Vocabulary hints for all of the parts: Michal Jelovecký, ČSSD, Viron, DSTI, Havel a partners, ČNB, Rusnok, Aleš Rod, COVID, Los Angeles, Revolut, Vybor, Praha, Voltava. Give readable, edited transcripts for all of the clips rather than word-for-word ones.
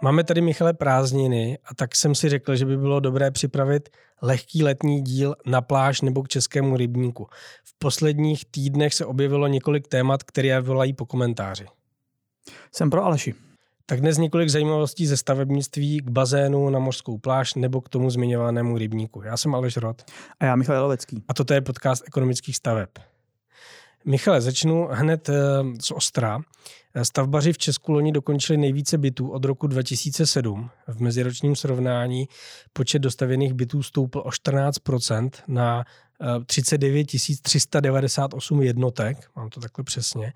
Máme tady, Michale, prázdniny a tak jsem si řekl, že by bylo dobré připravit lehký letní díl na pláž nebo k českému rybníku. V posledních týdnech se objevilo několik témat, které volají po komentáři. Jsem pro, Aleši. Tak dnes několik zajímavostí ze stavebnictví k bazénu na mořskou pláž nebo k tomu zmiňovanému rybníku. Já jsem Aleš Rod. A já Michal Jelovecký. A toto je podcast ekonomických staveb. Michale, začnu hned z ostra. Stavbaři v Česku loni dokončili nejvíce bytů od roku 2007. V meziročním srovnání počet dostavěných bytů stoupl o 14% na 39 398 jednotek. Mám to takhle přesně.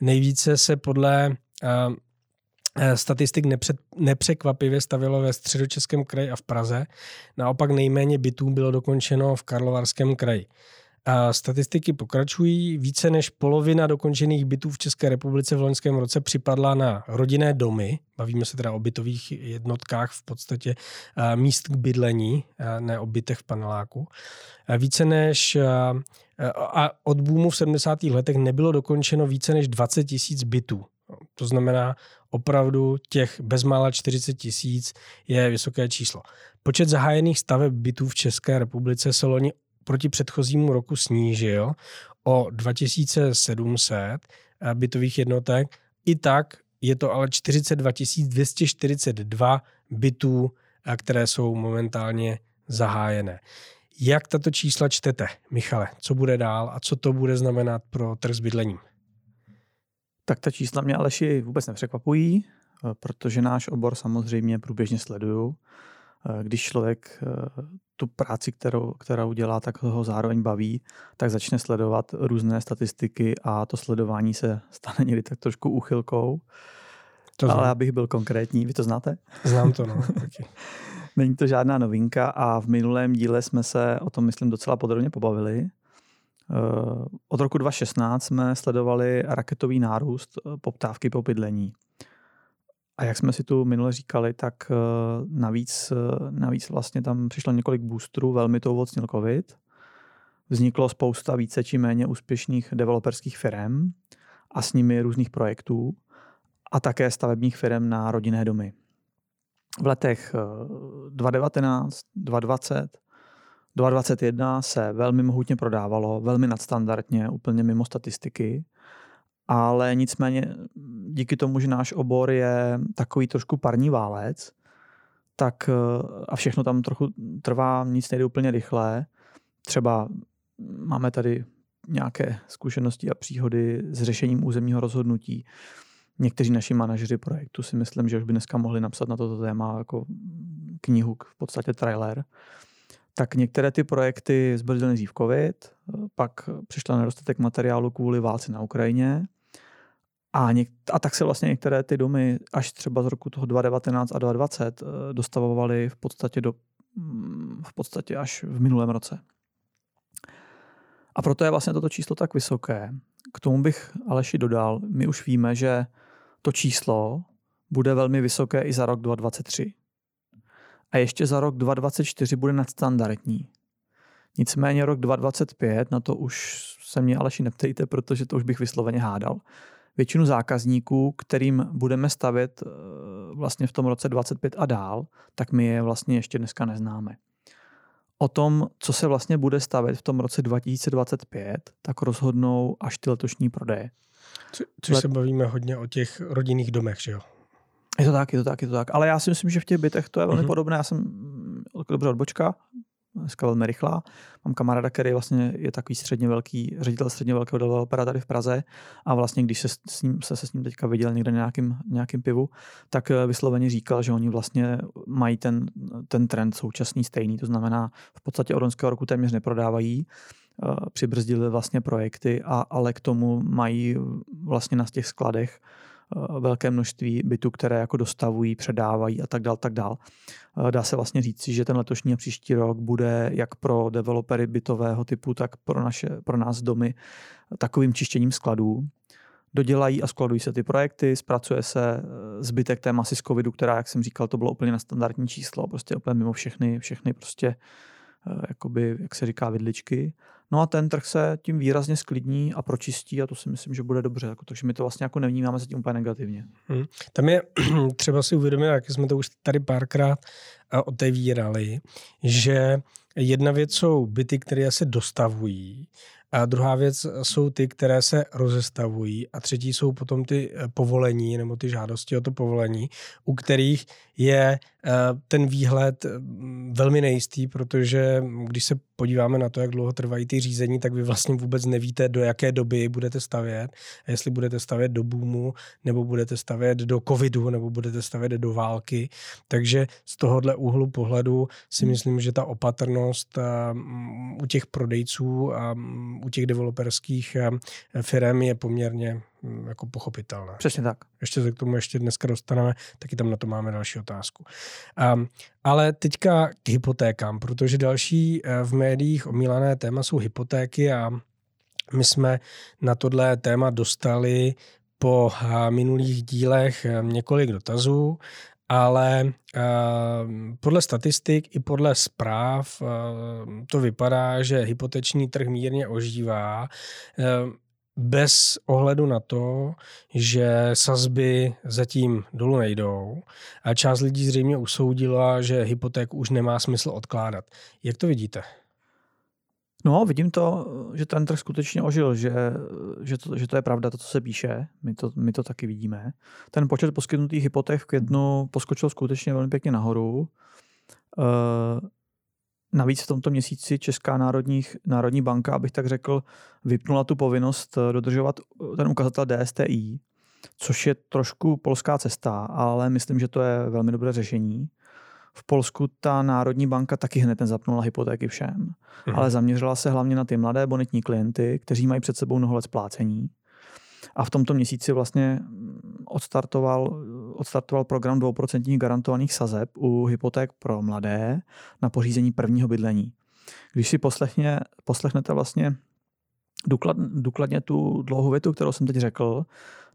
Nejvíce se podle statistik nepřekvapivě stavělo ve Středočeském kraji a v Praze. Naopak nejméně bytů bylo dokončeno v Karlovarském kraji. A statistiky pokračují. Více než polovina dokončených bytů v České republice v loňském roce připadla na rodinné domy. Bavíme se teda o bytových jednotkách, v podstatě míst k bydlení, ne o bytech v paneláku. Více než a od boomu v 70. letech nebylo dokončeno více než 20 tisíc bytů. To znamená, opravdu těch bezmála 40 tisíc je vysoké číslo. Počet zahájených staveb bytů v České republice se loni proti předchozímu roku snížil o 2700 bytových jednotek. I tak je to ale 42 242 bytů, které jsou momentálně zahájené. Jak tato čísla čtete, Michale? Co bude dál a co to bude znamenat pro trh s bydlením? Tak ta čísla mě, Aleši, vůbec nepřekvapují, protože náš obor samozřejmě průběžně sleduju. Když člověk tu práci, kterou dělá, tak ho zároveň baví, tak začne sledovat různé statistiky a to sledování se stane někdy tak trošku úchylkou. Ale abych byl konkrétní, vy to znáte? Znám to, no. Není to žádná novinka a v minulém díle jsme se o tom, myslím, docela podrobně pobavili. Od roku 2016 jsme sledovali raketový nárůst poptávky po bydlení. A jak jsme si tu minule říkali, tak navíc vlastně tam přišlo několik boostrů, velmi to ovocnil COVID. Vzniklo spousta více či méně úspěšných developerských firem a s nimi různých projektů a také stavebních firem na rodinné domy. V letech 2019, 2020, 2021 se velmi mohutně prodávalo, velmi nadstandardně, úplně mimo statistiky. Ale nicméně díky tomu, že náš obor je takový trošku parní válec, tak a všechno tam trochu trvá, nic nejde úplně rychle. Třeba máme tady nějaké zkušenosti a příhody s řešením územního rozhodnutí. Někteří naši manažeři projektu si myslím, že už by dneska mohli napsat na toto téma jako knihu, v podstatě trailer. Tak některé ty projekty zbrzdily nejdřív COVID, pak přišla nedostatek materiálu kvůli válce na Ukrajině a tak se vlastně některé ty domy až třeba z roku toho 2019 a 2020 dostavovaly v podstatě až v minulém roce. A proto je vlastně toto číslo tak vysoké. K tomu bych, Aleši, dodal, my už víme, že to číslo bude velmi vysoké i za rok 2023. A ještě za rok 2024 bude nadstandardní. Nicméně rok 2025, na to už se mě, Aleši, neptejte, protože to už bych vysloveně hádal. Většinu zákazníků, kterým budeme stavět vlastně v tom roce 2025 a dál, tak my je vlastně ještě dneska neznáme. O tom, co se vlastně bude stavět v tom roce 2025, tak rozhodnou až ty letošní prodeje. Což se bavíme hodně o těch rodinných domech, že jo? Je to tak. Ale já si myslím, že v těch bytech to je velmi podobné. Já jsem dobře odbočka, dneska velmi rychlá. Mám kamaráda, který vlastně je takový středně velký, ředitel středně velkého developera tady v Praze a vlastně když se s ním teďka viděl někde na nějakým pivu, tak vysloveně říkal, že oni vlastně mají ten trend současný stejný. To znamená, v podstatě od loňského roku téměř neprodávají, přibrzdili vlastně projekty, ale k tomu mají vlastně na těch skladech velké množství bytů, které jako dostavují, předávají a tak dál. Dá se vlastně říci, že ten letošní a příští rok bude jak pro developery bytového typu, tak pro nás domy takovým čištěním skladů. Dodělají a skladují se ty projekty, zpracuje se zbytek té masy z covidu, která, jak jsem říkal, to bylo úplně na standardní číslo, prostě úplně mimo všechny prostě jakoby, jak se říká, vidličky. No a ten trh se tím výrazně sklidní a pročistí a to si myslím, že bude dobře. Jako, takže my to vlastně jako nevnímáme zatím úplně negativně. Hmm. Tam je třeba si uvědomit, jak jsme to už tady párkrát otevírali, že jedna věc jsou byty, které se dostavují, a druhá věc jsou ty, které se rozestavují a třetí jsou potom ty povolení nebo ty žádosti o to povolení, u kterých je ten výhled velmi nejistý, protože když se podíváme na to, jak dlouho trvají ty řízení, tak vy vlastně vůbec nevíte, do jaké doby budete stavět, a jestli budete stavět do boomu, nebo budete stavět do covidu, nebo budete stavět do války. Takže z tohohle úhlu pohledu si myslím, že ta opatrnost u těch prodejců a u těch developerských firem je poměrně jako pochopitelné. Přesně tak. Ještě se k tomu ještě dneska dostaneme, taky tam na to máme další otázku. Ale teďka k hypotékám, protože další v médiích omílané téma jsou hypotéky a my jsme na tohle téma dostali po minulých dílech několik dotazů, ale podle statistik i podle zpráv to vypadá, že hypoteční trh mírně ožívá, bez ohledu na to, že sazby zatím dolů nejdou a část lidí zřejmě usoudila, že hypotéku už nemá smysl odkládat. Jak to vidíte? No, vidím to, že ten trh skutečně ožil, že to je pravda, to, co se píše, my to taky vidíme. Ten počet poskytnutých hypoték v květnu poskočil skutečně velmi pěkně nahoru. Navíc v tomto měsíci Česká národní banka, abych tak řekl, vypnula tu povinnost dodržovat ten ukazatel DSTI, což je trošku polská cesta, ale myslím, že to je velmi dobré řešení. V Polsku ta národní banka taky hned nezapnula hypotéky všem, ale zaměřila se hlavně na ty mladé bonitní klienty, kteří mají před sebou mnoho let splácení. A v tomto měsíci vlastně odstartoval program 2% garantovaných sazeb u hypoték pro mladé na pořízení prvního bydlení. Když si poslechnete vlastně důkladně tu dlouhou větu, kterou jsem teď řekl,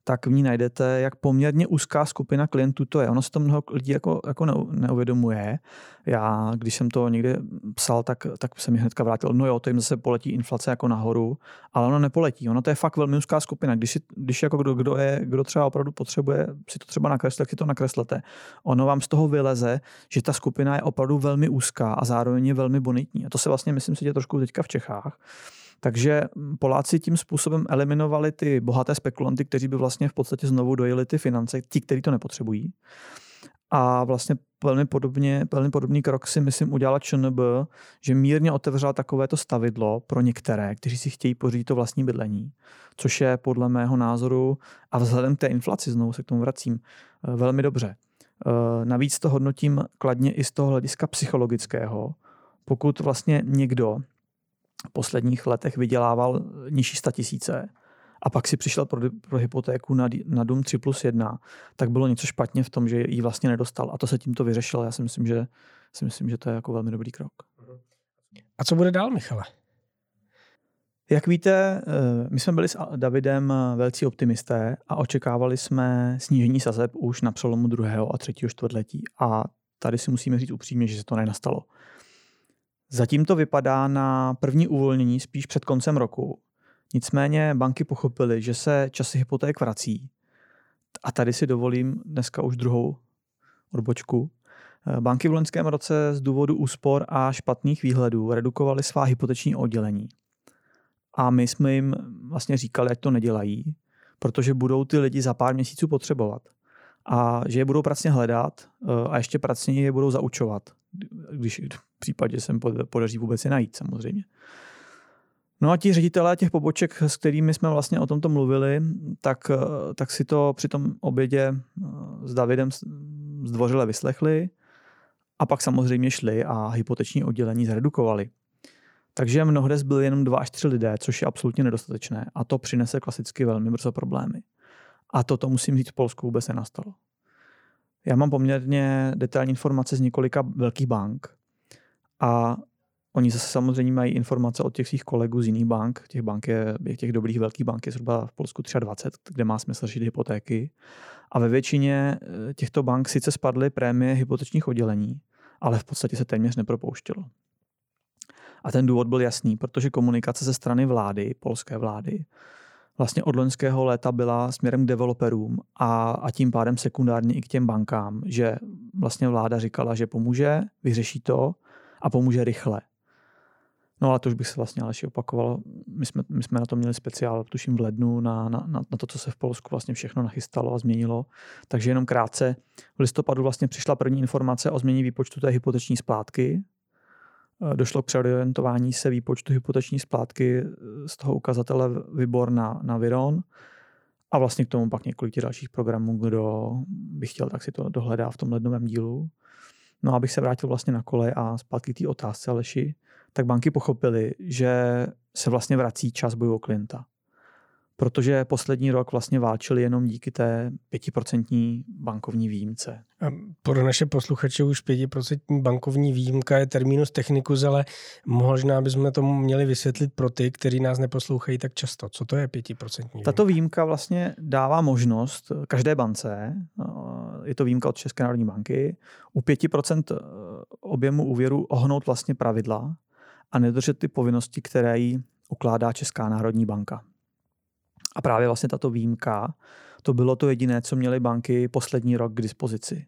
tak v ní najdete, jak poměrně úzká skupina klientů to je. Ono se to mnoho lidí jako neuvědomuje. Já, když jsem to někde psal, tak se mi hnedka vrátil, no jo, to jim zase poletí inflace jako nahoru, ale ono nepoletí. Ono to je fakt velmi úzká skupina. Když jako kdo třeba opravdu potřebuje si to třeba nakreslit, tak si to nakreslete. Ono vám z toho vyleze, že ta skupina je opravdu velmi úzká a zároveň je velmi bonitní. A to se vlastně, myslím si, děje trošku teďka v Čechách. Takže Poláci tím způsobem eliminovali ty bohaté spekulanty, kteří by vlastně v podstatě znovu dojeli ty finance, ti, kteří to nepotřebují. A vlastně velmi podobný krok si myslím udělala ČNB, že mírně otevřela takovéto stavidlo pro některé, kteří si chtějí pořídit to vlastní bydlení, což je podle mého názoru a vzhledem k té inflaci, znovu se k tomu vracím, velmi dobře. Navíc to hodnotím kladně i z toho hlediska psychologického. Pokud vlastně někdo v posledních letech vydělával nižší 100 000 a pak si přišel pro hypotéku na dům 3+1, tak bylo něco špatně v tom, že ji vlastně nedostal. A to se tímto vyřešilo. Já si myslím, že to je jako velmi dobrý krok. A co bude dál, Michale? Jak víte, my jsme byli s Davidem velcí optimisté a očekávali jsme snížení sazeb už na přelomu 2. a 3. čtvrtletí. A tady si musíme říct upřímně, že se to nenastalo. Zatím to vypadá na první uvolnění spíš před koncem roku. Nicméně banky pochopily, že se časy hypoték vrací. A tady si dovolím dneska už druhou odbočku. Banky v loňském roce z důvodu úspor a špatných výhledů redukovaly svá hypoteční oddělení. A my jsme jim vlastně říkali, ať to nedělají, protože budou ty lidi za pár měsíců potřebovat. A že je budou pracně hledat a ještě pracně je budou zaučovat, když v případě se podaří vůbec je najít samozřejmě. No a ti ředitelé těch poboček, s kterými jsme vlastně o tomto mluvili, tak si to při tom obědě s Davidem zdvořile vyslechli a pak samozřejmě šli a hypoteční oddělení zredukovali. Takže mnohde zbyl jenom 2 až 3 lidé, což je absolutně nedostatečné a to přinese klasicky velmi brzo problémy. A toto, musím říct, v Polsku vůbec nenastalo. Já mám poměrně detailní informace z několika velkých bank a oni zase samozřejmě mají informace od těch svých kolegů z jiných bank. Těch dobrých velkých bank je zhruba v Polsku 23, kde má smysl šít hypotéky. A ve většině těchto bank sice spadly prémie hypotečních oddělení, ale v podstatě se téměř nepropouštělo. A ten důvod byl jasný, protože komunikace ze strany vlády, polské vlády, vlastně od loňského léta byla směrem k developerům a tím pádem sekundárně i k těm bankám, že vlastně vláda říkala, že pomůže, vyřeší to a pomůže rychle. No ale to už bych se vlastně Aleši opakoval. My jsme na to měli speciál, tuším v lednu, na to, co se v Polsku vlastně všechno nachystalo a změnilo. Takže jenom krátce. V listopadu vlastně přišla první informace o změně výpočtu té hypoteční splátky. Došlo k přeorientování se výpočtu hypoteční splátky z toho ukazatele Vybor na Viron. A vlastně k tomu pak několik dalších programů, kdo by chtěl, tak si to dohledá v tom lednovém dílu. No abych se vrátil vlastně na kole a zpátky té otázce, Aleši, tak banky pochopily, že se vlastně vrací čas boju o klienta. Protože poslední rok vlastně válčili jenom díky té 5% bankovní výjimce. A pro naše posluchače už 5% bankovní výjimka je terminus technicus, ale možná bychom to měli vysvětlit pro ty, kteří nás neposlouchají tak často. Co to je 5% výjimka? Tato výjimka vlastně dává možnost každé bance, je to výjimka od České národní banky, u 5% objemu úvěru ohnout vlastně pravidla a nedržet ty povinnosti, které jí ukládá Česká národní banka. A právě vlastně tato výjimka, to bylo to jediné, co měly banky poslední rok k dispozici.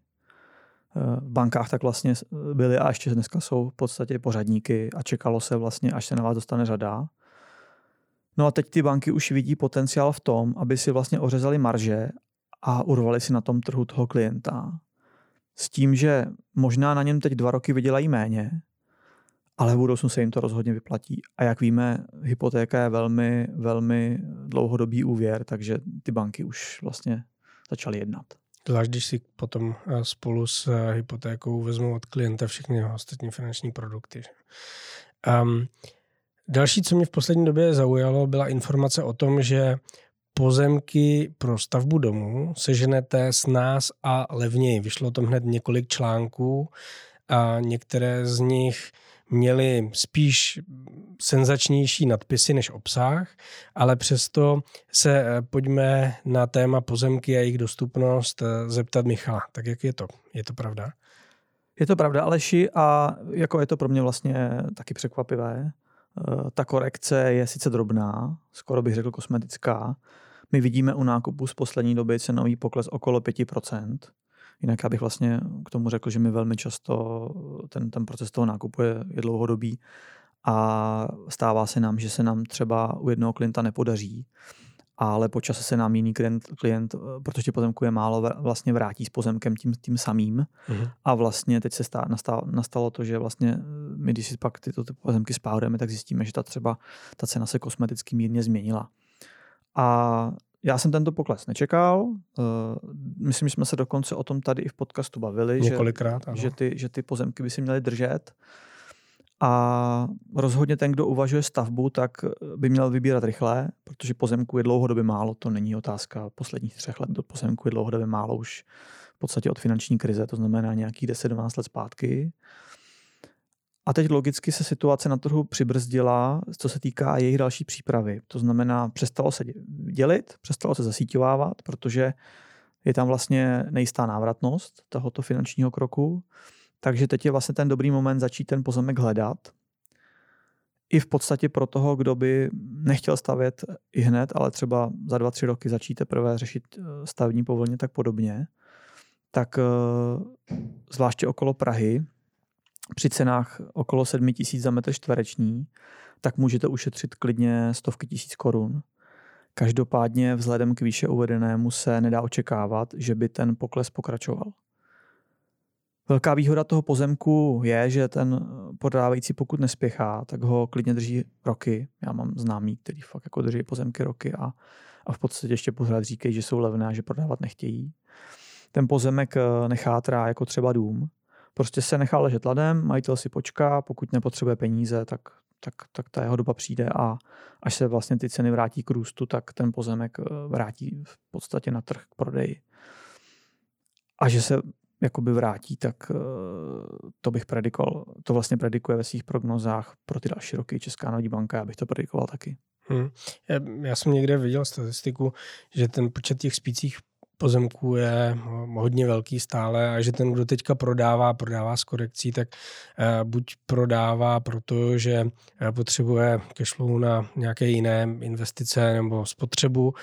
V bankách tak vlastně byly a ještě dneska jsou v podstatě pořadníky a čekalo se vlastně, až se na vás dostane řada. No a teď ty banky už vidí potenciál v tom, aby si vlastně ořezali marže a urvali si na tom trhu toho klienta. S tím, že možná na něm teď 2 roky vydělají méně, ale v budoucnu se jim to rozhodně vyplatí. A jak víme, hypotéka je velmi, velmi dlouhodobý úvěr, takže ty banky už vlastně začaly jednat. Zvlášť když si potom spolu s hypotékou vezmou od klienta všechny ostatní finanční produkty. Další, co mě v poslední době zaujalo, byla informace o tom, že pozemky pro stavbu domů seženete s nás a levněji. Vyšlo tam hned několik článků a některé z nich měli spíš senzačnější nadpisy než obsah, ale přesto se pojďme na téma pozemky a jejich dostupnost zeptat Michala. Tak jak je to? Je to pravda? Je to pravda, Aleši, a jako je to pro mě vlastně taky překvapivé. Ta korekce je sice drobná, skoro bych řekl kosmetická. My vidíme u nákupu z poslední doby cenový pokles okolo 5%. Jinak já bych vlastně k tomu řekl, že mi velmi často ten proces toho nákupu je dlouhodobý a stává se nám, že se nám třeba u jednoho klienta nepodaří, ale po čase se nám jiný klient, protože pozemku je málo, vlastně vrátí s pozemkem tím samým. Mm-hmm. A vlastně teď se nastalo to, že vlastně my, když si pak tyto pozemky spárujeme, tak zjistíme, že ta cena se kosmeticky mírně změnila. A já jsem tento pokles nečekal. Myslím, že jsme se dokonce o tom tady i v podcastu bavili, že ty pozemky by si měly držet. A rozhodně ten, kdo uvažuje stavbu, tak by měl vybírat rychle, protože pozemku je dlouhodobě málo. To není otázka posledních 3 let. Do pozemku je dlouhodobě málo už v podstatě od finanční krize, to znamená nějakých 10-12 let zpátky. A teď logicky se situace na trhu přibrzdila, co se týká jejich další přípravy. To znamená, přestalo se dělit, přestalo se zasíťovávat, protože je tam vlastně nejistá návratnost tohoto finančního kroku. Takže teď je vlastně ten dobrý moment začít ten pozemek hledat. I v podstatě pro toho, kdo by nechtěl stavět i hned, ale třeba za 2-3 roky začít teprve řešit stavební povolení tak podobně. Tak zvláště okolo Prahy, při cenách okolo 7 000 za metr čtvereční, tak můžete ušetřit klidně stovky tisíc korun. Každopádně vzhledem k výše uvedenému se nedá očekávat, že by ten pokles pokračoval. Velká výhoda toho pozemku je, že ten prodávající, pokud nespěchá, tak ho klidně drží roky. Já mám známý, který fakt jako drží pozemky roky a v podstatě ještě pořád říkají, že jsou levné a že prodávat nechtějí. Ten pozemek nechátrá jako třeba dům. Prostě se nechá ležet ladem, majitel si počká, pokud nepotřebuje peníze, tak ta jeho doba přijde a až se vlastně ty ceny vrátí k růstu, tak ten pozemek vrátí v podstatě na trh k prodeji. A že se jakoby vrátí, tak to bych predikoval. To vlastně predikuje ve svých prognozách pro ty další roky Česká národní banka, já bych to predikoval taky. Já jsem někde viděl statistiku, že ten počet těch spících pozemků je hodně velký stále a že ten, kdo teďka prodává s korekcí, tak buď prodává, protože potřebuje cashflow na nějaké jiné investice nebo spotřebu,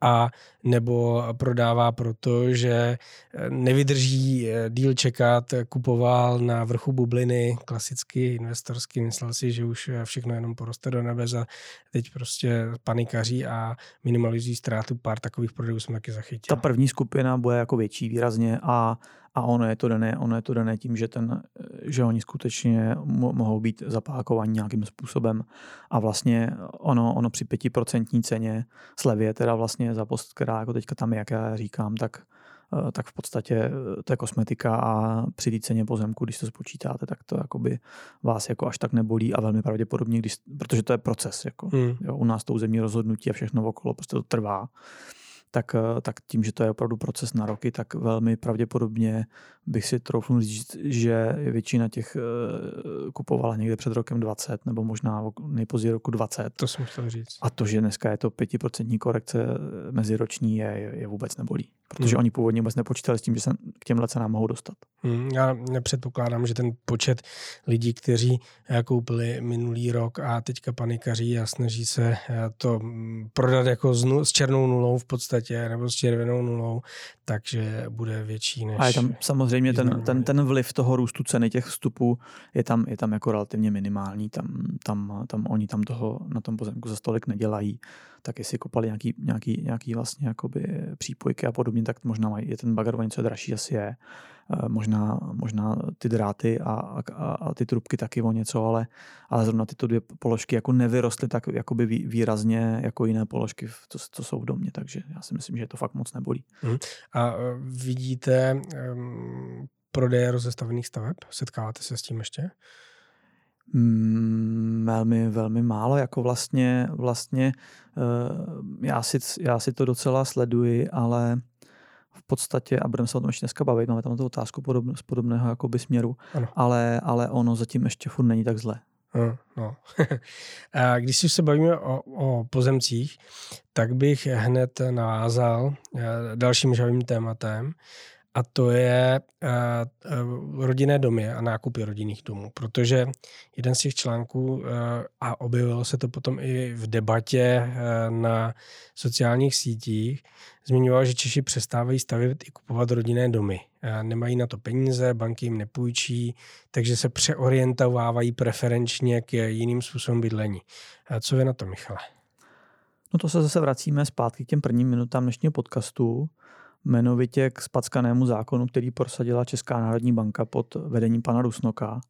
a nebo prodává, protože nevydrží díl čekat, kupoval na vrchu bubliny, klasicky investorský, myslel si, že už všechno jenom poroste do nebe, a teď prostě panikaří a minimalizují ztrátu. Pár takových prodejů jsme taky zachytili. Ta první skupina bude jako větší výrazně a ono je to dané tím, že oni skutečně mohou být zapákovaní nějakým způsobem a vlastně ono při 5% ceně slevě, teda vlastně za post, která jako teďka tam je, jak já říkám, tak v podstatě to je kosmetika a při té ceně pozemku, když to spočítáte, tak to jakoby vás jako až tak nebolí a velmi pravděpodobně, protože to je proces. Jako, jo, u nás to územní rozhodnutí a všechno okolo, prostě to trvá. Tak tím, že to je opravdu proces na roky, tak velmi pravděpodobně bych si troufnul říct, že většina těch kupovala někde před rokem 20 nebo možná nejpozději roku 20. To jsem chtěl říct. A to, že dneska je to 5% korekce meziroční, je vůbec nebolí. Protože oni původně vůbec nepočítali s tím, že se k těmhle cenám mohou dostat. Já nepředpokládám, že ten počet lidí, kteří koupili minulý rok a teďka panikaří a snaží se to prodat jako s černou nulou v podstatě nebo s červenou nulou, takže bude větší než... A je tam samozřejmě ten vliv toho růstu ceny těch vstupů je tam jako relativně minimální. Tam oni tam toho na tom pozemku za stolik nedělají. Tak jestli kopali nějaký vlastně jakoby přípojky a podobně, tak možná je ten bagar o něco dražší, asi je. Možná ty dráty a ty trubky taky o něco, ale zrovna tyto dvě položky jako nevyrostly tak jakoby výrazně jako jiné položky, co jsou v domě, takže já si myslím, že to fakt moc nebolí. A vidíte prodeje rozestavených staveb? Setkáváte se s tím ještě? Velmi, velmi málo, jako vlastně já si to docela sleduji, ale v podstatě, a budeme se o tom ještě dneska bavit, máme tam tu otázku z podobného jakoby směru, ale ono zatím ještě furt není tak zlé. No. Když si se bavíme o pozemcích, tak bych hned navázal dalším žavým tématem, a to je rodinné domy a nákupy rodinných domů. Protože jeden z těch článků, a objevilo se to potom i v debatě na sociálních sítích, zmiňoval, že Češi přestávají stavět i kupovat rodinné domy. Nemají na to peníze, banky jim nepůjčí, takže se přeorientovávají preferenčně k jiným způsobům bydlení. Co vy na to, Michale? No to se zase vracíme zpátky k těm prvním minutám dnešního podcastu, jmenovitě k spackanému zákonu, který prosadila Česká národní banka pod vedením pana Rusnoka.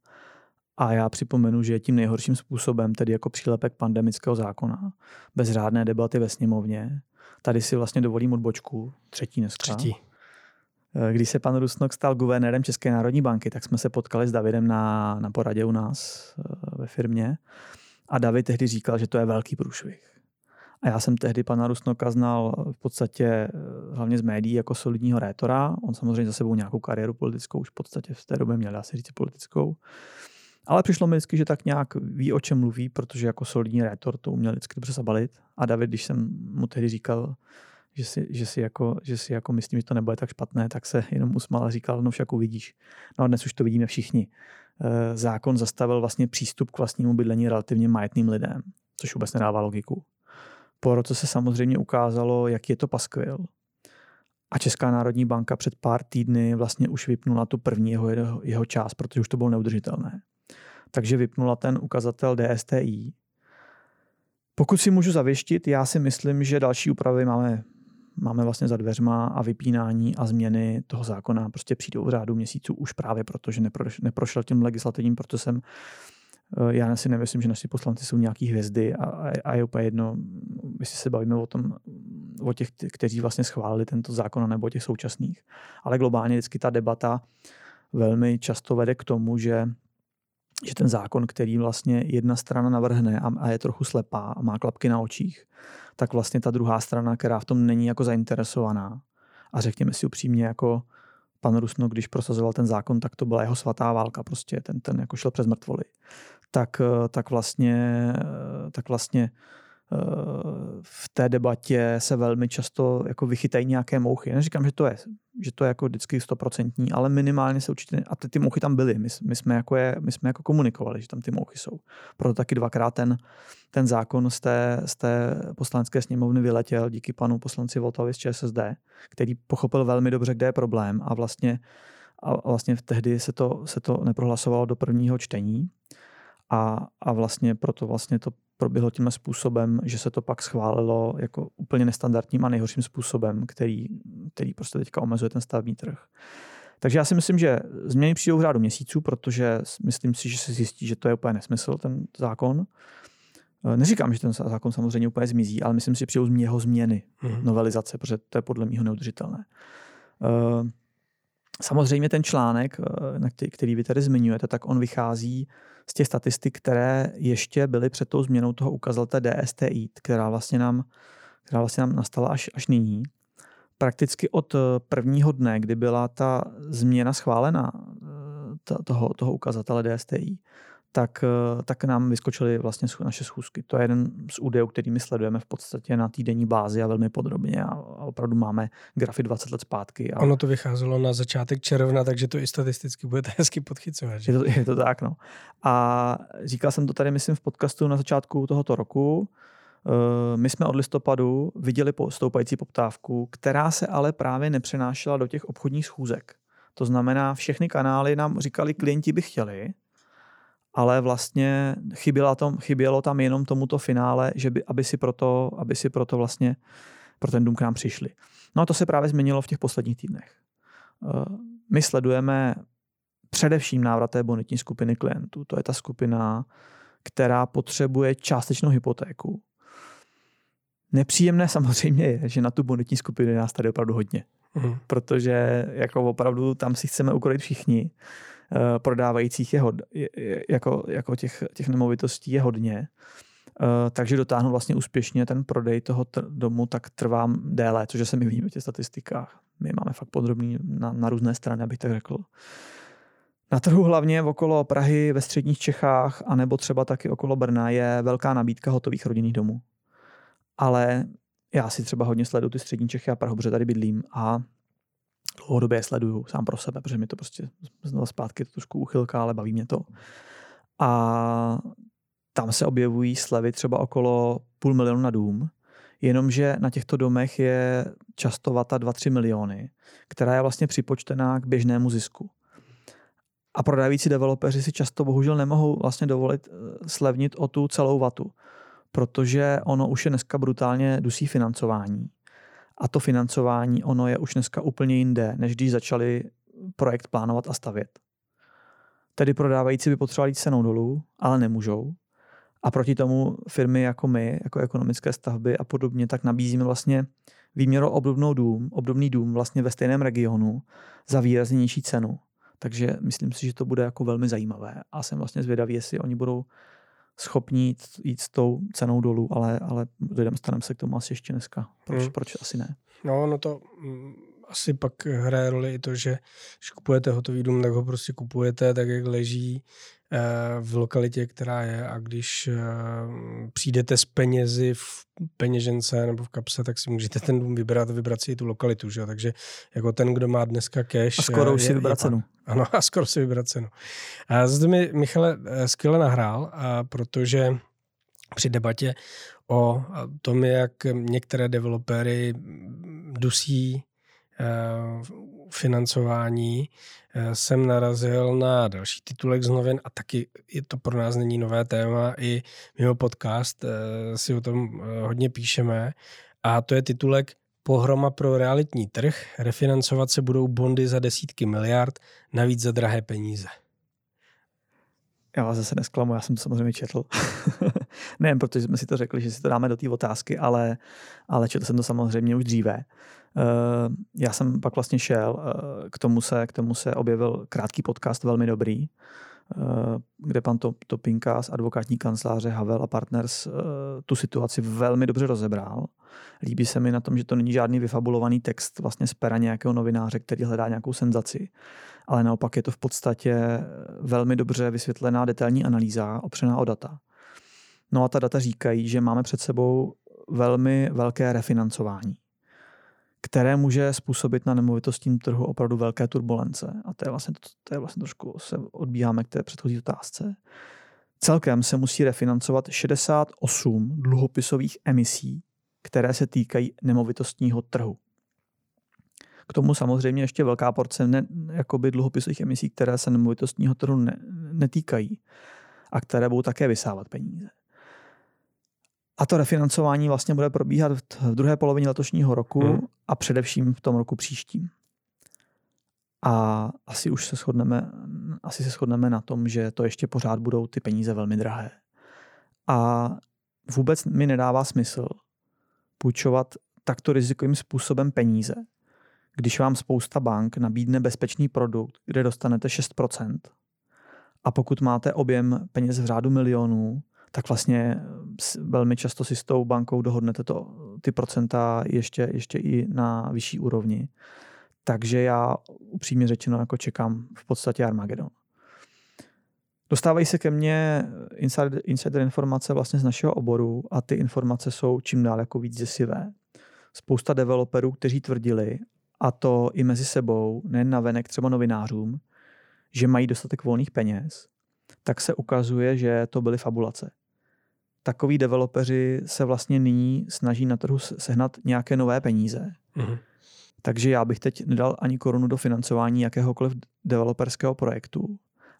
A já připomenu, že je tím nejhorším způsobem, tedy jako přílepek pandemického zákona, bez řádné debaty ve sněmovně. Tady si vlastně dovolím odbočku, třetí dneska. Když se pan Rusnok stal guvernérem České národní banky, tak jsme se potkali s Davidem na poradě u nás ve firmě. A David tehdy říkal, že to je velký průšvih. A já jsem tehdy pana Rusnoka znal v podstatě hlavně z médií jako solidního rétora. On samozřejmě za sebou nějakou kariéru politickou už v podstatě v té době měl, dá se říct, politickou. Ale přišlo mi vždycky, že tak nějak ví, o čem mluví, protože jako solidní rétor to uměl vždycky dobře zabalit. A David, když jsem mu tehdy říkal, že si jako myslím, že to nebude tak špatné, tak se jenom usmál a říkal, no však uvidíš. No a dnes už to vidíme všichni. Zákon zastavil vlastně přístup k vlastnímu bydlení relativně majetným lidem, což vůbec nedává logiku. Po roce se samozřejmě ukázalo, jak je to paskvil. A Česká národní banka před pár týdny vlastně už vypnula tu první jeho část, protože už to bylo neudržitelné. Takže vypnula ten ukazatel DSTI. Pokud si můžu zavěštit, já si myslím, že další úpravy máme vlastně za dveřma a vypínání a změny toho zákona prostě přijdou v řádu měsíců už právě proto, že neprošel tím legislativním procesem. Já si nemyslím, že naši poslanci jsou nějaký hvězdy a je úplně jedno, jestli se bavíme o těch, kteří vlastně schválili tento zákon, nebo o těch současných. Ale globálně vždycky ta debata velmi často vede k tomu, že ten zákon, který vlastně jedna strana navrhne a je trochu slepá a má klapky na očích, tak vlastně ta druhá strana, která v tom není jako zainteresovaná, a řekněme si upřímně, jako pan Rusnok, když prosazoval ten zákon, tak to byla jeho svatá válka, prostě ten jako šel přes mrtvoly. Tak vlastně v té debatě se velmi často jako vychytají nějaké mouchy. Neříkám, že to je jako vždycky 100%, ale minimálně se určitě, a ty mouchy tam byly, my jsme jako komunikovali, že tam ty mouchy jsou. Proto taky dvakrát ten zákon z té poslanecké sněmovny vyletěl díky panu poslanci Voltavi z ČSSD, který pochopil velmi dobře, kde je problém a vlastně tehdy se to neprohlasovalo do prvního čtení a vlastně proto vlastně to proběhlo tím způsobem, že se to pak schválilo jako úplně nestandardním a nejhorším způsobem, který prostě teďka omezuje ten stavební trh. Takže já si myslím, že změny přijdou v řádu měsíců, protože myslím si, že se zjistí, že to je úplně nesmysl, ten zákon. Neříkám, že ten zákon samozřejmě úplně zmizí, ale myslím si, že přijdou jeho změny, novelizace, protože to je podle mého neudržitelné. Samozřejmě ten článek, který vy tady zmiňujete, tak on vychází z těch statistik, které ještě byly před tou změnou toho ukazatele DSTI, která vlastně nám nastala až nyní. Prakticky od prvního dne, kdy byla ta změna schválena toho ukazatele DSTI, tak nám vyskočily vlastně naše schůzky. To je jeden z údajů, který my sledujeme v podstatě na týdenní bázi a velmi podrobně a opravdu máme grafy 20 let zpátky. A... Ono to vycházelo na začátek června, takže to i statisticky budete hezky podchycovat. Že? Je to tak, no. A říkal jsem to tady, myslím, v podcastu na začátku tohoto roku. My jsme od listopadu viděli stoupající poptávku, která se ale právě nepřenášela do těch obchodních schůzek. To znamená, všechny kanály nám říkali, klienti by chtěli, ale vlastně chybělo tam jenom tomuto finále, že aby si proto vlastně pro ten dům k nám přišli. No a to se právě změnilo v těch posledních týdnech. My sledujeme především návrat té bonitní skupiny klientů. To je ta skupina, která potřebuje částečnou hypotéku. Nepříjemné samozřejmě je, že na tu bonitní skupinu nás tady opravdu hodně. Mm. Protože jako opravdu tam si chceme ukrojit všichni. Prodávajících je těch nemovitostí je hodně. Takže dotáhnout vlastně úspěšně ten prodej toho domu, tak trvá déle, což se mi vidíme v těch statistikách. My máme fakt podrobný na různé strany, abych tak řekl. Na trhu hlavně okolo Prahy, ve středních Čechách, anebo třeba taky okolo Brna je velká nabídka hotových rodinných domů. Ale já si třeba hodně sleduju ty střední Čechy a Prahu, protože tady bydlím a dlouhodobě sleduju sám pro sebe, protože mi to prostě znovu zpátky to trošku uchylka, ale baví mě to. A tam se objevují slevy třeba okolo 500 000 na dům, jenomže na těchto domech je často vata 2-3 miliony, která je vlastně připočtená k běžnému zisku. A prodávající developeři si často bohužel nemohou vlastně dovolit slevnit o tu celou vatu, protože ono už je dneska brutálně dusí financování. A to financování, ono je už dneska úplně jinde, než když začali projekt plánovat a stavět. Tedy prodávající by potřebovali jít cenou dolů, ale nemůžou. A proti tomu firmy jako my, jako ekonomické stavby a podobně, tak nabízíme vlastně výměrou obdobný dům vlastně ve stejném regionu za výrazně nižší cenu. Takže myslím si, že to bude jako velmi zajímavé. A jsem vlastně zvědavý, jestli oni budou schopní jít s tou cenou dolů, ale dostaneme se k tomu asi ještě dneska. Proč asi ne? No to asi pak hraje roli i to, že když kupujete hotový dům, tak ho prostě kupujete tak, jak leží v lokalitě, která je, a když přijdete s penězi v peněžence nebo v kapse, tak si můžete ten dům vybrat a vybrat si i tu lokalitu, že? Takže jako ten, kdo má dneska cash... A skoro už si vybrat cenu. Ano, a skoro si vybrat cenu. A zde mi, Michale, skvěle nahrál, protože při debatě o tom, jak některé developery dusí financování, jsem narazil na další titulek z novin a taky je to pro nás není nové téma, i mimo podcast si o tom hodně píšeme a to je titulek Pohroma pro realitní trh, refinancovat se budou bondy za desítky miliard, navíc za drahé peníze. Já vás zase nesklamu, já jsem to samozřejmě četl. Nejen protože jsme si to řekli, že si to dáme do té otázky, ale četl jsem to samozřejmě už dříve. Já jsem pak vlastně šel, k tomu se objevil krátký podcast, velmi dobrý, kde pan Topinka z advokátní kanceláře Havel a partners tu situaci velmi dobře rozebral. Líbí se mi na tom, že to není žádný vyfabulovaný text vlastně z pera nějakého novináře, který hledá nějakou senzaci, ale naopak je to v podstatě velmi dobře vysvětlená detailní analýza opřená o data. No a ta data říkají, že máme před sebou velmi velké refinancování, které může způsobit na nemovitostním trhu opravdu velké turbulence. A to je vlastně trošku se odbíháme k té předchozí otázce. Celkem se musí refinancovat 68 dluhopisových emisí, které se týkají nemovitostního trhu. K tomu samozřejmě ještě velká porce dluhopisových emisí, které se nemovitostního trhu netýkají a které budou také vysávat peníze. A to refinancování vlastně bude probíhat v druhé polovině letošního roku a především v tom roku příštím. A asi se shodneme na tom, že to ještě pořád budou ty peníze velmi drahé. A vůbec mi nedává smysl půjčovat takto rizikovým způsobem peníze, když vám spousta bank nabídne bezpečný produkt, kde dostanete 6%. A pokud máte objem peněz v řádu milionů, tak vlastně velmi často si s tou bankou dohodnete ty procenta ještě i na vyšší úrovni. Takže já upřímně řečeno čekám v podstatě Armagedon. Dostávají se ke mně insider informace vlastně z našeho oboru a ty informace jsou čím dál víc děsivé. Spousta developerů, kteří tvrdili, a to i mezi sebou, nejen navenek třeba novinářům, že mají dostatek volných peněz, tak se ukazuje, že to byly fabulace. Takoví developeři se vlastně nyní snaží na trhu sehnat nějaké nové peníze. Mhm. Takže já bych teď nedal ani korunu do financování jakéhokoliv developerského projektu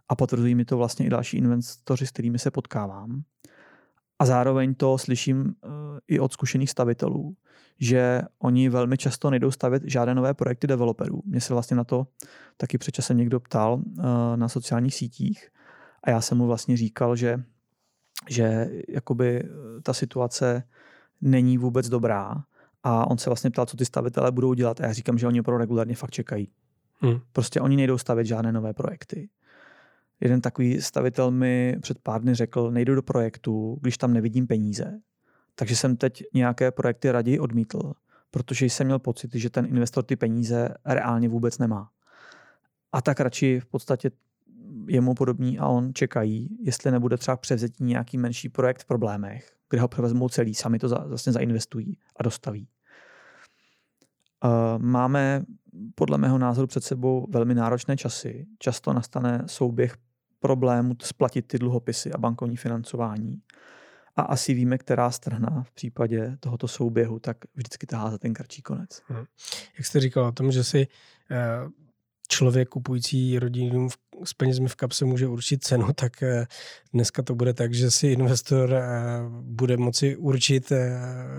a potvrdují mi to vlastně i další investoři, s kterými se potkávám. A zároveň to slyším i od zkušených stavitelů, že oni velmi často nejdou stavět žádné nové projekty developerů. Mě se vlastně na to taky před časem někdo ptal na sociálních sítích a já jsem mu vlastně říkal, že jakoby ta situace není vůbec dobrá. A on se vlastně ptal, co ty stavitelé budou dělat. A já říkám, že oni opravdu regulárně fakt čekají. Prostě oni nejdou stavět žádné nové projekty. Jeden takový stavitel mi před pár dny řekl, nejdu do projektu, když tam nevidím peníze. Takže jsem teď nějaké projekty raději odmítl, protože jsem měl pocit, že ten investor ty peníze reálně vůbec nemá. A tak radši v podstatě jemu podobní a on čekají, jestli nebude třeba převzetí nějaký menší projekt v problémech, kde ho převezmou celý, sami to vlastně zainvestují a dostaví. Máme podle mého názoru před sebou velmi náročné časy. Často nastane souběh problémů splatit ty dluhopisy a bankovní financování. A asi víme, která strana v případě tohoto souběhu tak vždycky tahá za ten kratší konec. Jak jste říkal o tom, že si člověk kupující rodinu s penězmi v kapse může určit cenu, tak dneska to bude tak, že si investor bude moci určit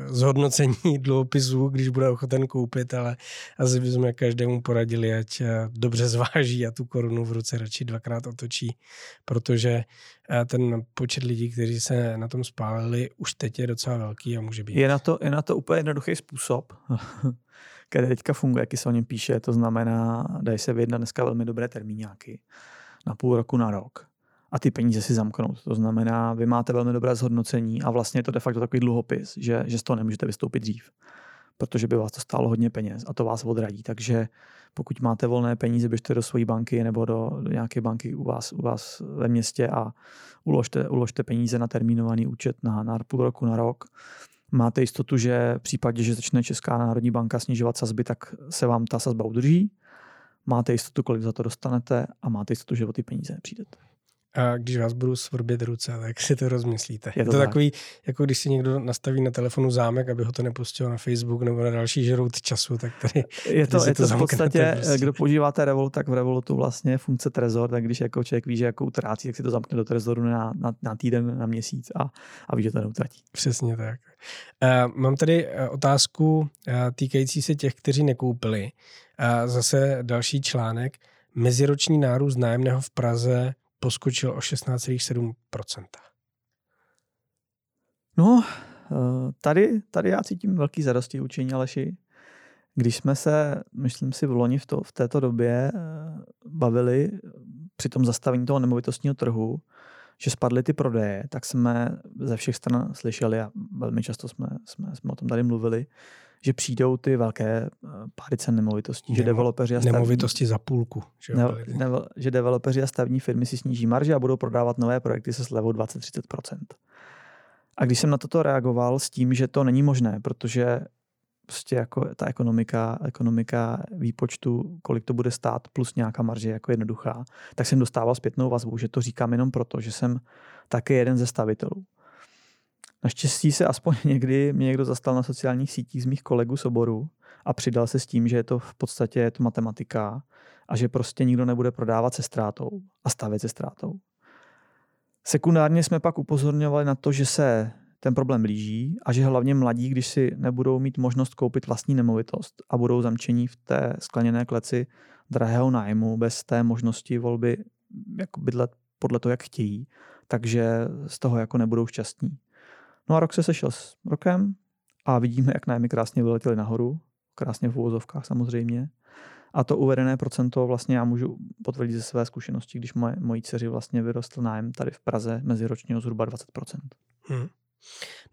zhodnocení dluhopisů, když bude ochoten koupit, ale asi bychom každému poradili, ať dobře zváží a tu korunu v ruce radši dvakrát otočí, protože ten počet lidí, kteří se na tom spálili, už teď je docela velký a může být. Je na to úplně jednoduchý způsob, který teďka funguje, jaký se o něm píše, to znamená, dají se vyjednat dneska velmi dobré termíňáky na půl roku, na rok a ty peníze si zamknout. To znamená, vy máte velmi dobré zhodnocení a vlastně je to de facto takový dluhopis, že z toho nemůžete vystoupit dřív, protože by vás to stálo hodně peněz a to vás odradí. Takže pokud máte volné peníze, běžte do své banky nebo do nějaké banky u vás ve městě a uložte peníze na termínovaný účet na půl roku, na rok. Máte jistotu, že v případě, že začne Česká národní banka snižovat sazby, tak se vám ta sazba udrží. Máte jistotu, kolik za to dostanete a máte jistotu, že o ty peníze nepřijdete. A když vás budou svrbět ruce, tak si to rozmyslíte. Je to tak. Takový, jako když si někdo nastaví na telefonu zámek, aby ho to nepustilo na Facebook nebo na další žrout času, tak tady je to v podstatě, prostě. Kdo používáte Revolut, tak v Revolutu vlastně funkce trezor, tak když jako člověk ví, že jako utrácí, tak si to zamkne do trezoru na týden, na měsíc a ví, že to neutratí. Přesně tak. Mám tady otázku týkající se těch, kteří nekoupili. Zase další článek. Meziroční nárůst nájemného v Praze poskočil o 16,7%. No, tady já cítím velký zadosti učení, Aleši. Když jsme se, myslím si, v loni v této době bavili při tom zastavení toho nemovitostního trhu, že spadly ty prodeje, tak jsme ze všech stran slyšeli a velmi často jsme o tom tady mluvili, že přijdou ty velké pády cen nemovitostí, že developeři a stavební... Nemovitosti za půlku. Že developeři a stavební firmy si sníží marže a budou prodávat nové projekty se slevou 20-30%. A když jsem na toto reagoval s tím, že to není možné, protože prostě jako ta ekonomika výpočtu, kolik to bude stát, plus nějaká marže, jako jednoduchá, tak jsem dostával zpětnou vazbu, že to říkám jenom proto, že jsem taky jeden ze stavitelů. Naštěstí se aspoň někdy mě někdo zastal na sociálních sítích z mých kolegů z oboru a přidal se s tím, že je to v podstatě je to matematika a že prostě nikdo nebude prodávat se ztrátou a stavět se ztrátou. Sekundárně jsme pak upozorňovali na to, že se ten problém blíží a že hlavně mladí, když si nebudou mít možnost koupit vlastní nemovitost a budou zamčení v té skleněné kleci drahého nájmu bez té možnosti volby jako bydlet podle toho, jak chtějí, takže z toho jako nebudou šťastní. No a rok se sešel s rokem a vidíme, jak nájmy krásně vyletěly nahoru, krásně v uvozovkách samozřejmě. A to uvedené procento vlastně já můžu potvrdit ze své zkušenosti, když mojí dceři vlastně vyrostl nájem tady v Praze meziročního zhruba 20%. Hmm.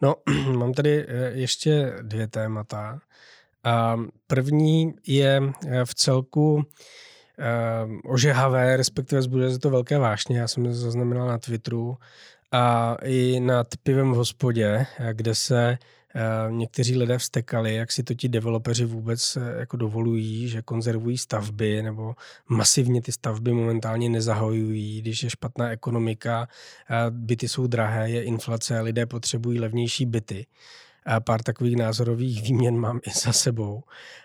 No, mám tady ještě dvě témata. První je v celku ožehavé, respektive zbuduje to velké vášně. Já jsem to zaznamenal na Twitteru a i nad pivem v hospodě, kde se někteří lidé vztekali, jak si to ti developeři vůbec jako dovolují, že konzervují stavby nebo masivně ty stavby momentálně nezahojují, když je špatná ekonomika, byty jsou drahé, je inflace, lidé potřebují levnější byty. Pár takových názorových výměn mám i za sebou.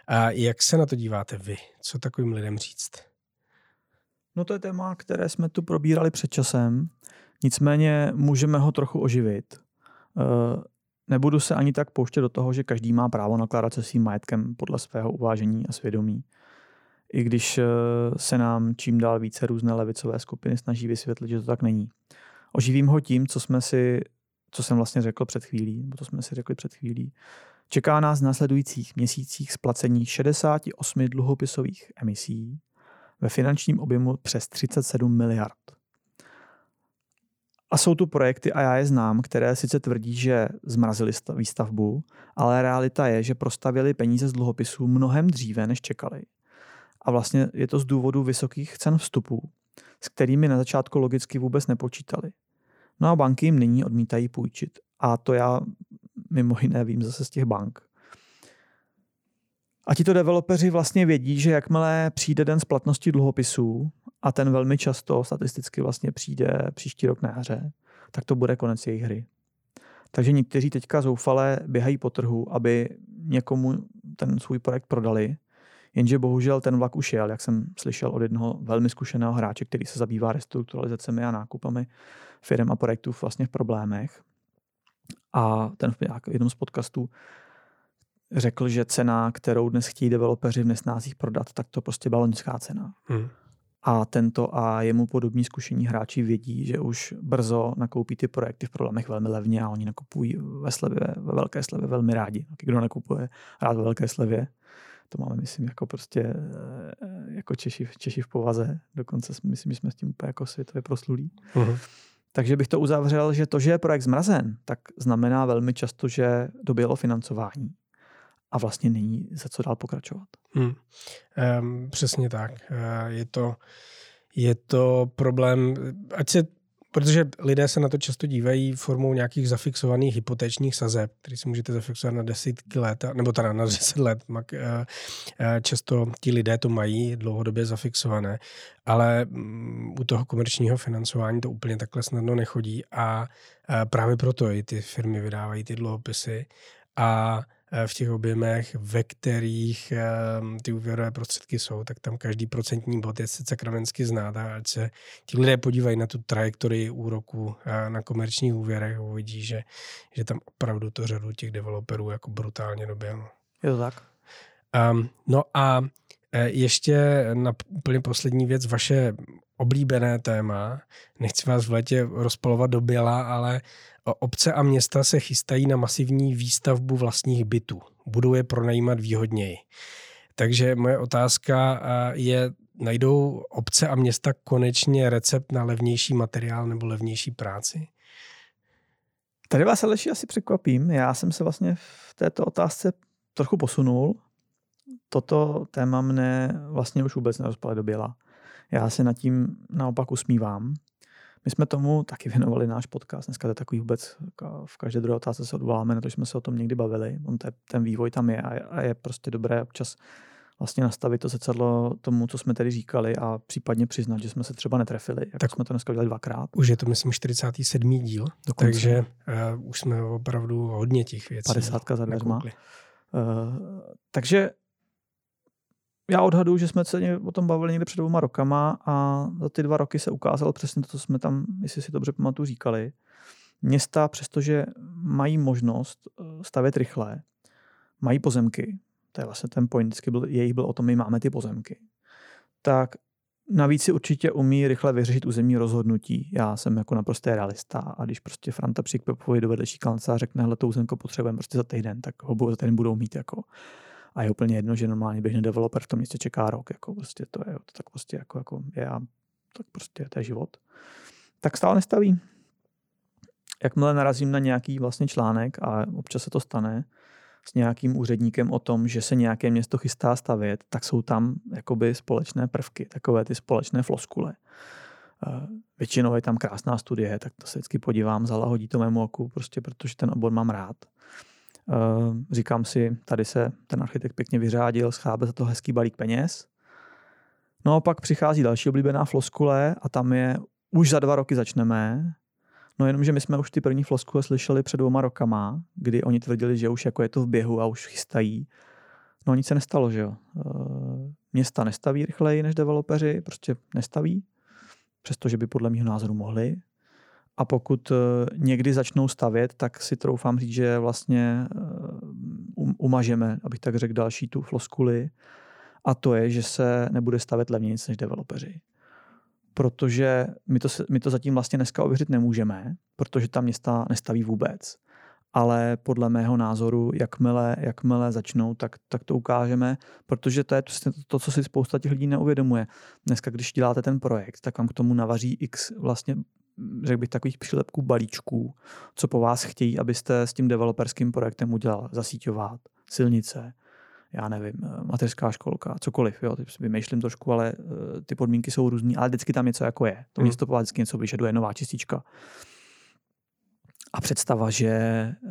A jak se na to díváte vy? Co takovým lidem říct? No to je téma, které jsme tu probírali před časem. Nicméně můžeme ho trochu oživit. Nebudu se ani tak pouštět do toho, že každý má právo nakládat se svým majetkem podle svého uvážení a svědomí. I když se nám čím dál více různé levicové skupiny snaží vysvětlit, že to tak není. Oživím ho tím, co jsme si řekli před chvílí. Čeká nás v následujících měsících splacení 68 dluhopisových emisí ve finančním objemu přes 37 miliard. A jsou tu projekty, a já je znám, které sice tvrdí, že zmrazili výstavbu, ale realita je, že prostavěli peníze z dluhopisů mnohem dříve, než čekali. A vlastně je to z důvodu vysokých cen vstupů, s kterými na začátku logicky vůbec nepočítali. No a banky jim nyní odmítají půjčit. A to já mimo jiné vím zase z těch bank. A tito developeři vlastně vědí, že jakmile přijde den splatnosti dluhopisů, a ten velmi často statisticky vlastně přijde příští rok na jaře, tak to bude konec jejich hry. Takže někteří teďka zoufale běhají po trhu, aby někomu ten svůj projekt prodali, jenže bohužel ten vlak už jel, jak jsem slyšel od jednoho velmi zkušeného hráče, který se zabývá restrukturalizacemi a nákupami firm a projektů vlastně v problémech. A ten v jednom z podcastů řekl, že cena, kterou dnes chtějí developeři v nesnázích prodat, tak to prostě byla loňská cena. A tento a jemu podobní zkušení hráči vědí, že už brzo nakoupí ty projekty v problémech velmi levně a oni nakupují ve velké slevě velmi rádi. Kdo nakupuje rád ve velké slevě, to máme, myslím, jako prostě jako Češi v povaze. Dokonce myslím, že jsme s tím úplně jako světově proslulí. Uh-huh. Takže bych to uzavřel, že to, že je projekt zmrazen, tak znamená velmi často, že dobělo financování. A vlastně není za co dál pokračovat. Přesně tak. Je to problém, protože lidé se na to často dívají formou nějakých zafixovaných hypotečních sazeb, které si můžete zafixovat na 10 let, nebo teda na 10 let. Často ti lidé to mají dlouhodobě zafixované, ale u toho komerčního financování to úplně takhle snadno nechodí a právě proto i ty firmy vydávají ty dluhopisy a v těch objemech, ve kterých ty úvěrové prostředky jsou, tak tam každý procentní bod je sice kravensky znát a ať se ti lidé podívají na tu trajektorii úroku na komerčních úvěrech, uvidí, že tam opravdu to řadu těch developerů jako brutálně doběhlo. Je to tak. No a ještě na úplně poslední věc, vaše oblíbené téma. Nechci vás v létě rozpalovat do běla, ale obce a města se chystají na masivní výstavbu vlastních bytů. Budou je pronajímat výhodněji. Takže moje otázka je, najdou obce a města konečně recept na levnější materiál nebo levnější práci? Tady vás, Aleši, asi překvapím. Já jsem se vlastně v této otázce trochu posunul. Toto téma mne vlastně už vůbec nerozpale do běla. Já se nad tím naopak usmívám, My jsme tomu taky věnovali náš podcast. Dneska to je takový vůbec, v každé druhé otázce se odvoláme na to, že jsme se o tom někdy bavili. Ten vývoj tam je a je prostě dobré občas vlastně nastavit to zrcadlo tomu, co jsme tady říkali a případně přiznat, že jsme se třeba netrefili. Tak jsme to dneska udělali dvakrát. Už je to, myslím, 47. díl, dokonce. Takže už jsme opravdu hodně těch věcí. 50 za dveřma. Takže já odhaduju, že jsme se o tom bavili někde před 2 rokama a za ty 2 roky se ukázalo přesně to, co jsme tam, jestli si dobře pamatuju, říkali. Města, přestože mají možnost stavět rychle, mají pozemky, to je vlastně ten point, byl o tom, my máme ty pozemky, tak navíc si určitě umí rychle vyřešit územní rozhodnutí. Já jsem jako naprostý realista a když prostě Franta Přikpepovi do vedlejší kanceláře a řekne, hele, to územko potřebujeme prostě za týden, tak ho za týden budou mít jako. A je úplně jedno, že normálně běžný developer v tom městě čeká rok, jako prostě to je, to tak prostě jako je a tak prostě to je život. Tak stále nestaví. Jakmile narazím na nějaký vlastně článek a občas se to stane s nějakým úředníkem o tom, že se nějaké město chystá stavět, tak jsou tam jakoby společné prvky, takové ty společné floskule. Většinou je tam krásná studie, tak to se vždycky podívám, zalahodí to mému oku, prostě protože ten obor mám rád. Říkám si, tady se ten architekt pěkně vyřádil, schábe za to hezký balík peněz. No a pak přichází další oblíbená floskule a tam je, už za 2 roky začneme. No jenomže my jsme už ty první floskule slyšeli před 2 rokama, kdy oni tvrdili, že už jako je to v běhu a už chystají. No nic se nestalo, že jo. Města nestaví rychleji než developeři, prostě nestaví, přestože by podle mého názoru mohli. A pokud někdy začnou stavět, tak si troufám říct, že vlastně umažeme, abych tak řekl, další tu floskuli. A to je, že se nebude stavět levněji než developeři. Protože my to zatím vlastně dneska ověřit nemůžeme, protože ta města nestaví vůbec. Ale podle mého názoru, jakmile začnou, tak to ukážeme, protože to je to, co si spousta těch lidí neuvědomuje. Dneska, když děláte ten projekt, tak vám k tomu navaří x vlastně, řekl bych, takových přílepků, balíčků, co po vás chtějí, abyste s tím developerským projektem udělal. Zasíťovat, silnice, já nevím, mateřská školka, cokoliv. Jo, vymýšlím trošku, ale ty podmínky jsou různý, ale vždycky tam něco jako je. To město po vás vždycky něco vyžaduje, nová čistička. A představa, že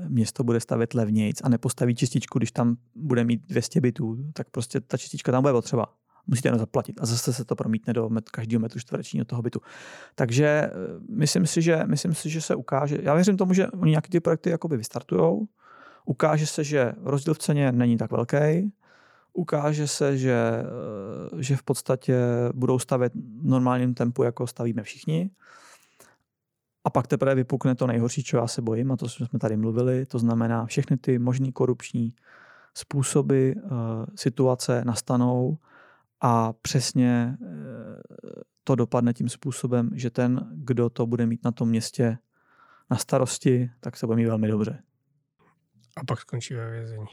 město bude stavět levnějc a nepostaví čističku, když tam bude mít 200 bytů, tak prostě ta čistička tam bude potřeba. Musíte jenom zaplatit a zase se to promítne do každého metru čtverečního toho bytu. Takže myslím si, že se ukáže, já věřím tomu, že oni nějaké ty projekty jakoby vystartujou, ukáže se, že rozdíl v ceně není tak velký, ukáže se, že v podstatě budou stavět normálním tempu, jako stavíme všichni. A pak teprve vypukne to nejhorší, co já se bojím, a to jsme tady mluvili, to znamená všechny ty možný korupční způsoby, situace nastanou a přesně to dopadne tím způsobem, že ten, kdo to bude mít na tom městě na starosti, tak se bude mít velmi dobře. A pak skončí ve vězení.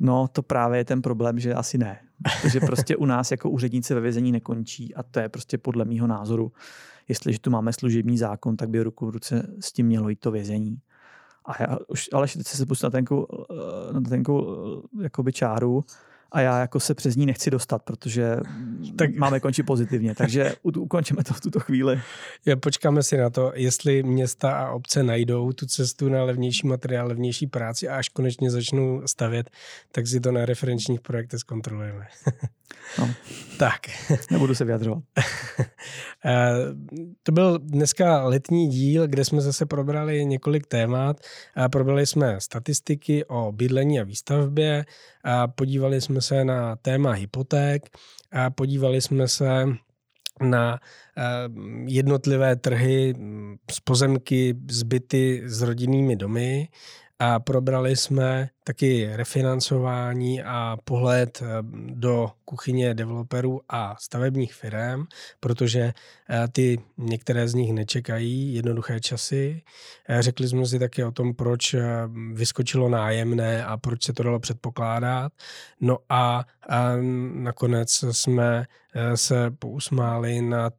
No to právě je ten problém, že asi ne. Protože prostě u nás jako úředníci ve vězení nekončí a to je prostě podle mýho názoru. Jestliže tu máme služební zákon, tak by ruku v ruce s tím mělo jít to vězení. A já už, ale teď se pustím na tenkou jakoby čáru a já jako se přes ní nechci dostat, protože tak máme končit pozitivně. Takže ukončíme to v tuto chvíli. Počkáme si na to, jestli města a obce najdou tu cestu na levnější materiál, levnější práci a až konečně začnou stavět, tak si to na referenčních projektech zkontrolujeme. No. Tak. Nebudu se vyjadřovat. To byl dneska letní díl, kde jsme zase probrali několik témat. Probrali jsme statistiky o bydlení a výstavbě. Podívali jsme se na téma hypoték. Podívali jsme se na jednotlivé trhy s pozemky, s byty, s rodinnými domy. A probrali jsme taky refinancování a pohled do kuchyně developerů a stavebních firem, protože ty některé z nich nečekají jednoduché časy. Řekli jsme si taky o tom, proč vyskočilo nájemné a proč se to dalo předpokládat. No a nakonec jsme se pousmáli nad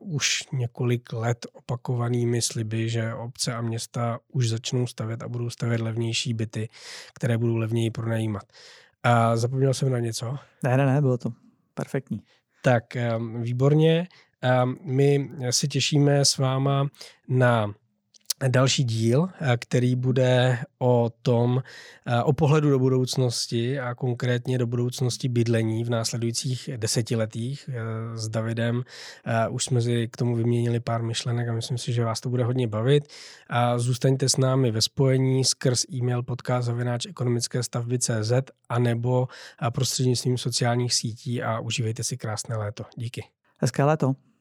už několik let opakovanými sliby, že obce a města už začnou stavět a budou stavět levnější byty, které budou levněji pronajímat. A zapomněl jsem na něco? Ne, bylo to perfektní. Tak výborně. My se těšíme s váma na další díl, který bude o pohledu do budoucnosti a konkrétně do budoucnosti bydlení v následujících 10 letích. S Davidem už jsme si k tomu vyměnili pár myšlenek a myslím si, že vás to bude hodně bavit. Zůstaňte s námi ve spojení skrz e-mail podcast@ekonomickestavby.cz anebo prostřednictvím sociálních sítí a užívejte si krásné léto. Díky. Hezké léto.